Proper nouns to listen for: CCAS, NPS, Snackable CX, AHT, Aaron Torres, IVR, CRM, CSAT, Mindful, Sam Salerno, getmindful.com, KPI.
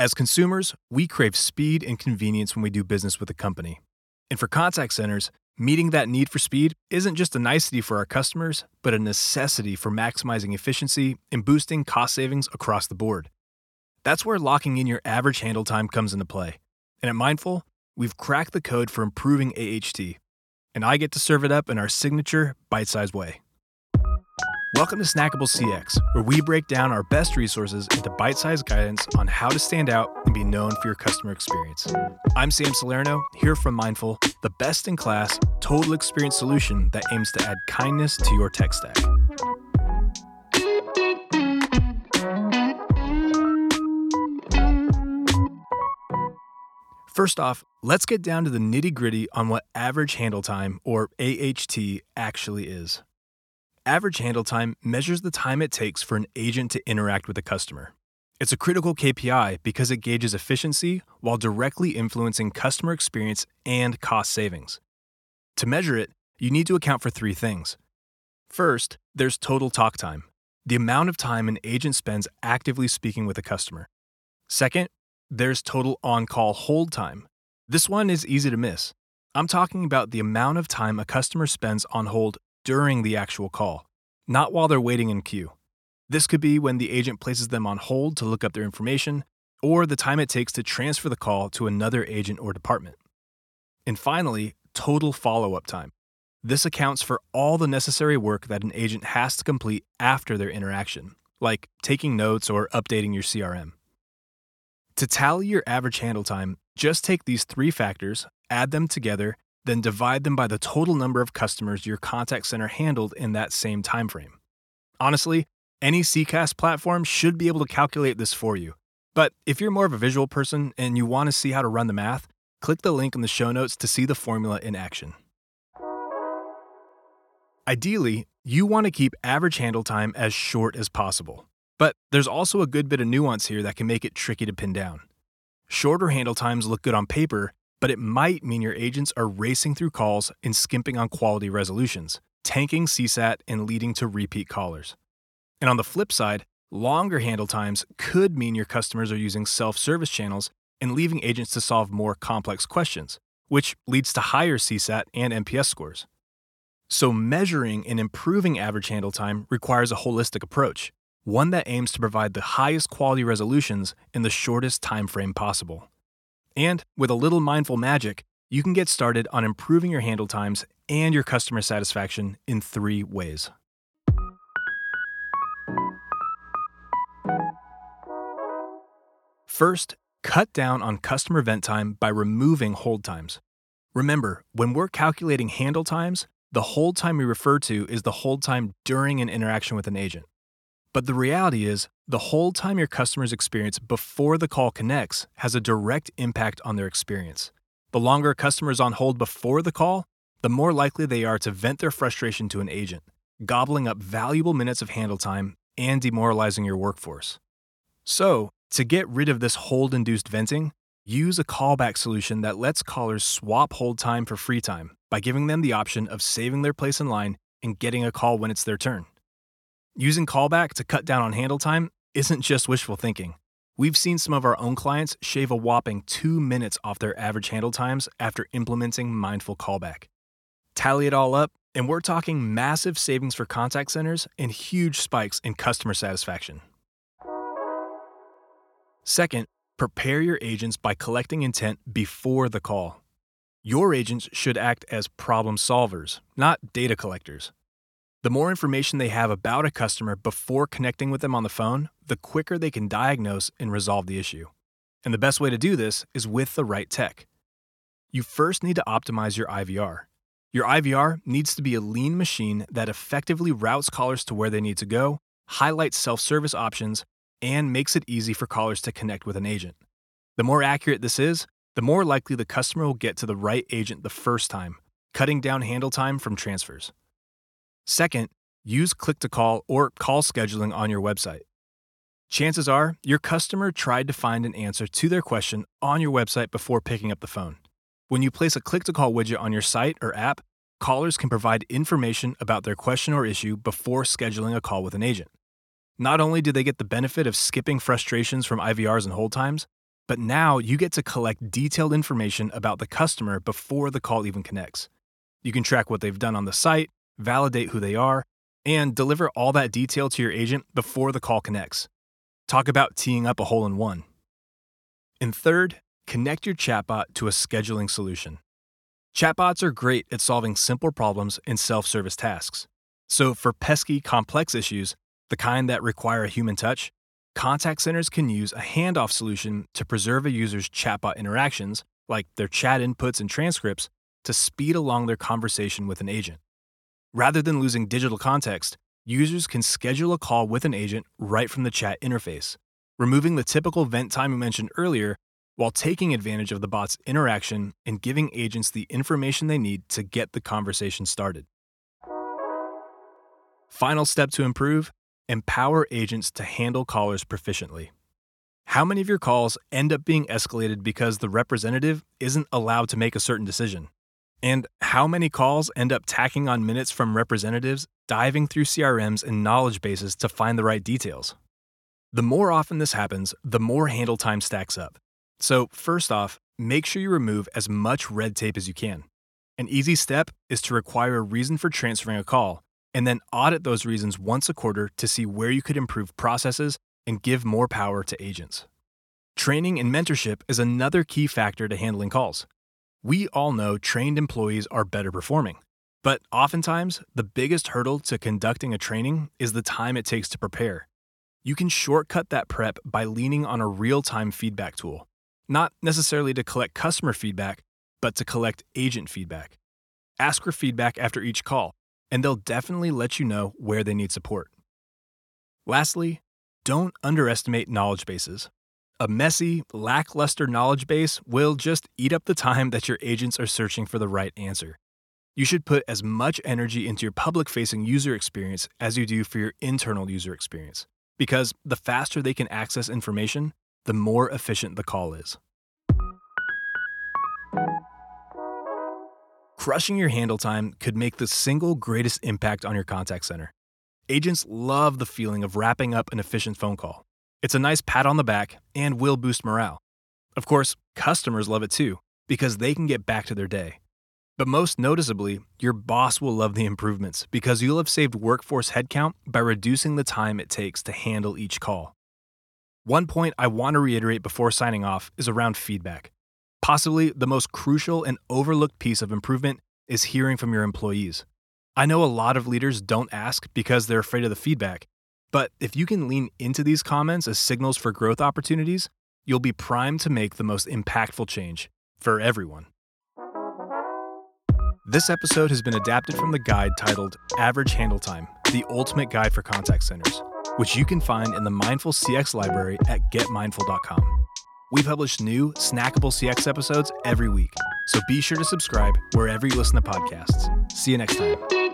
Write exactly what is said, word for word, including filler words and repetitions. As consumers, we crave speed and convenience when we do business with a company. And for contact centers, meeting that need for speed isn't just a nicety for our customers, but a necessity for maximizing efficiency and boosting cost savings across the board. That's where locking in your average handle time comes into play. And at Mindful, we've cracked the code for improving A H T. And I get to serve it up in our signature bite-sized way. Welcome to Snackable C X, where we break down our best resources into bite-sized guidance on how to stand out and be known for your customer experience. I'm Sam Salerno, here from Mindful, the best-in-class, total experience solution that aims to add kindness to your tech stack. First off, let's get down to the nitty-gritty on what average handle time, or A H T, actually is. Average handle time measures the time it takes for an agent to interact with a customer. It's a critical K P I because it gauges efficiency while directly influencing customer experience and cost savings. To measure it, you need to account for three things. First, there's total talk time, the amount of time an agent spends actively speaking with a customer. Second, there's total on-call hold time. This one is easy to miss. I'm talking about the amount of time a customer spends on hold during the actual call, not while they're waiting in queue. This could be when the agent places them on hold to look up their information, or the time it takes to transfer the call to another agent or department. And finally, total follow-up time. This accounts for all the necessary work that an agent has to complete after their interaction, like taking notes or updating your C R M. To tally your average handle time, just take these three factors, add them together, then divide them by the total number of customers your contact center handled in that same time frame. Honestly, any C C A S platform should be able to calculate this for you. But if you're more of a visual person and you want to see how to run the math, click the link in the show notes to see the formula in action. Ideally, you want to keep average handle time as short as possible. But there's also a good bit of nuance here that can make it tricky to pin down. Shorter handle times look good on paper, but it might mean your agents are racing through calls and skimping on quality resolutions, tanking C SAT and leading to repeat callers. And on the flip side, longer handle times could mean your customers are using self-service channels and leaving agents to solve more complex questions, which leads to higher C SAT and N P S scores. So measuring and improving average handle time requires a holistic approach, one that aims to provide the highest quality resolutions in the shortest time frame possible. And with a little mindful magic, you can get started on improving your handle times and your customer satisfaction in three ways. First, cut down on customer event time by removing hold times. Remember, when we're calculating handle times, the hold time we refer to is the hold time during an interaction with an agent. But the reality is, the whole time your customers experience before the call connects has a direct impact on their experience. The longer a customer is on hold before the call, the more likely they are to vent their frustration to an agent, gobbling up valuable minutes of handle time and demoralizing your workforce. So, to get rid of this hold-induced venting, use a callback solution that lets callers swap hold time for free time by giving them the option of saving their place in line and getting a call when it's their turn. Using callback to cut down on handle time isn't just wishful thinking. We've seen some of our own clients shave a whopping two minutes off their average handle times after implementing mindful callback. Tally it all up, and we're talking massive savings for contact centers and huge spikes in customer satisfaction. Second, prepare your agents by collecting intent before the call. Your agents should act as problem solvers, not data collectors. The more information they have about a customer before connecting with them on the phone, the quicker they can diagnose and resolve the issue. And the best way to do this is with the right tech. You first need to optimize your I V R. Your I V R needs to be a lean machine that effectively routes callers to where they need to go, highlights self-service options, and makes it easy for callers to connect with an agent. The more accurate this is, the more likely the customer will get to the right agent the first time, cutting down handle time from transfers. Second, use click-to-call or call scheduling on your website. Chances are your customer tried to find an answer to their question on your website before picking up the phone. When you place a click-to-call widget on your site or app, callers can provide information about their question or issue before scheduling a call with an agent. Not only do they get the benefit of skipping frustrations from I V Rs and hold times, But now you get to collect detailed information about the customer before the call even connects. You can track what they've done on the site, validate who they are, and deliver all that detail to your agent before the call connects. Talk about teeing up a hole-in-one. And third, connect your chatbot to a scheduling solution. Chatbots are great at solving simple problems and self-service tasks. So for pesky, complex issues, the kind that require a human touch, contact centers can use a handoff solution to preserve a user's chatbot interactions, like their chat inputs and transcripts, to speed along their conversation with an agent. Rather than losing digital context, users can schedule a call with an agent right from the chat interface, removing the typical vent time we mentioned earlier while taking advantage of the bot's interaction and giving agents the information they need to get the conversation started. Final step to improve: empower agents to handle callers proficiently. How many of your calls end up being escalated because the representative isn't allowed to make a certain decision? And how many calls end up tacking on minutes from representatives diving through C R Ms and knowledge bases to find the right details? The more often this happens, the more handle time stacks up. So first off, make sure you remove as much red tape as you can. An easy step is to require a reason for transferring a call, and then audit those reasons once a quarter to see where you could improve processes and give more power to agents. Training and mentorship is another key factor to handling calls. We all know trained employees are better performing, but oftentimes the biggest hurdle to conducting a training is the time it takes to prepare. You can shortcut that prep by leaning on a real-time feedback tool, not necessarily to collect customer feedback, but to collect agent feedback. Ask for feedback after each call, and they'll definitely let you know where they need support. Lastly, don't underestimate knowledge bases. A messy, lackluster knowledge base will just eat up the time that your agents are searching for the right answer. You should put as much energy into your public-facing user experience as you do for your internal user experience, because the faster they can access information, the more efficient the call is. Crushing your handle time could make the single greatest impact on your contact center. Agents love the feeling of wrapping up an efficient phone call. It's a nice pat on the back and will boost morale. Of course, customers love it too, because they can get back to their day. But most noticeably, your boss will love the improvements because you'll have saved workforce headcount by reducing the time it takes to handle each call. One point I want to reiterate before signing off is around feedback. Possibly the most crucial and overlooked piece of improvement is hearing from your employees. I know a lot of leaders don't ask because they're afraid of the feedback, but if you can lean into these comments as signals for growth opportunities, you'll be primed to make the most impactful change for everyone. This episode has been adapted from the guide titled Average Handle Time, the Ultimate Guide for Contact Centers, which you can find in the Mindful C X library at get mindful dot com. We publish new Snackable C X episodes every week, so be sure to subscribe wherever you listen to podcasts. See you next time.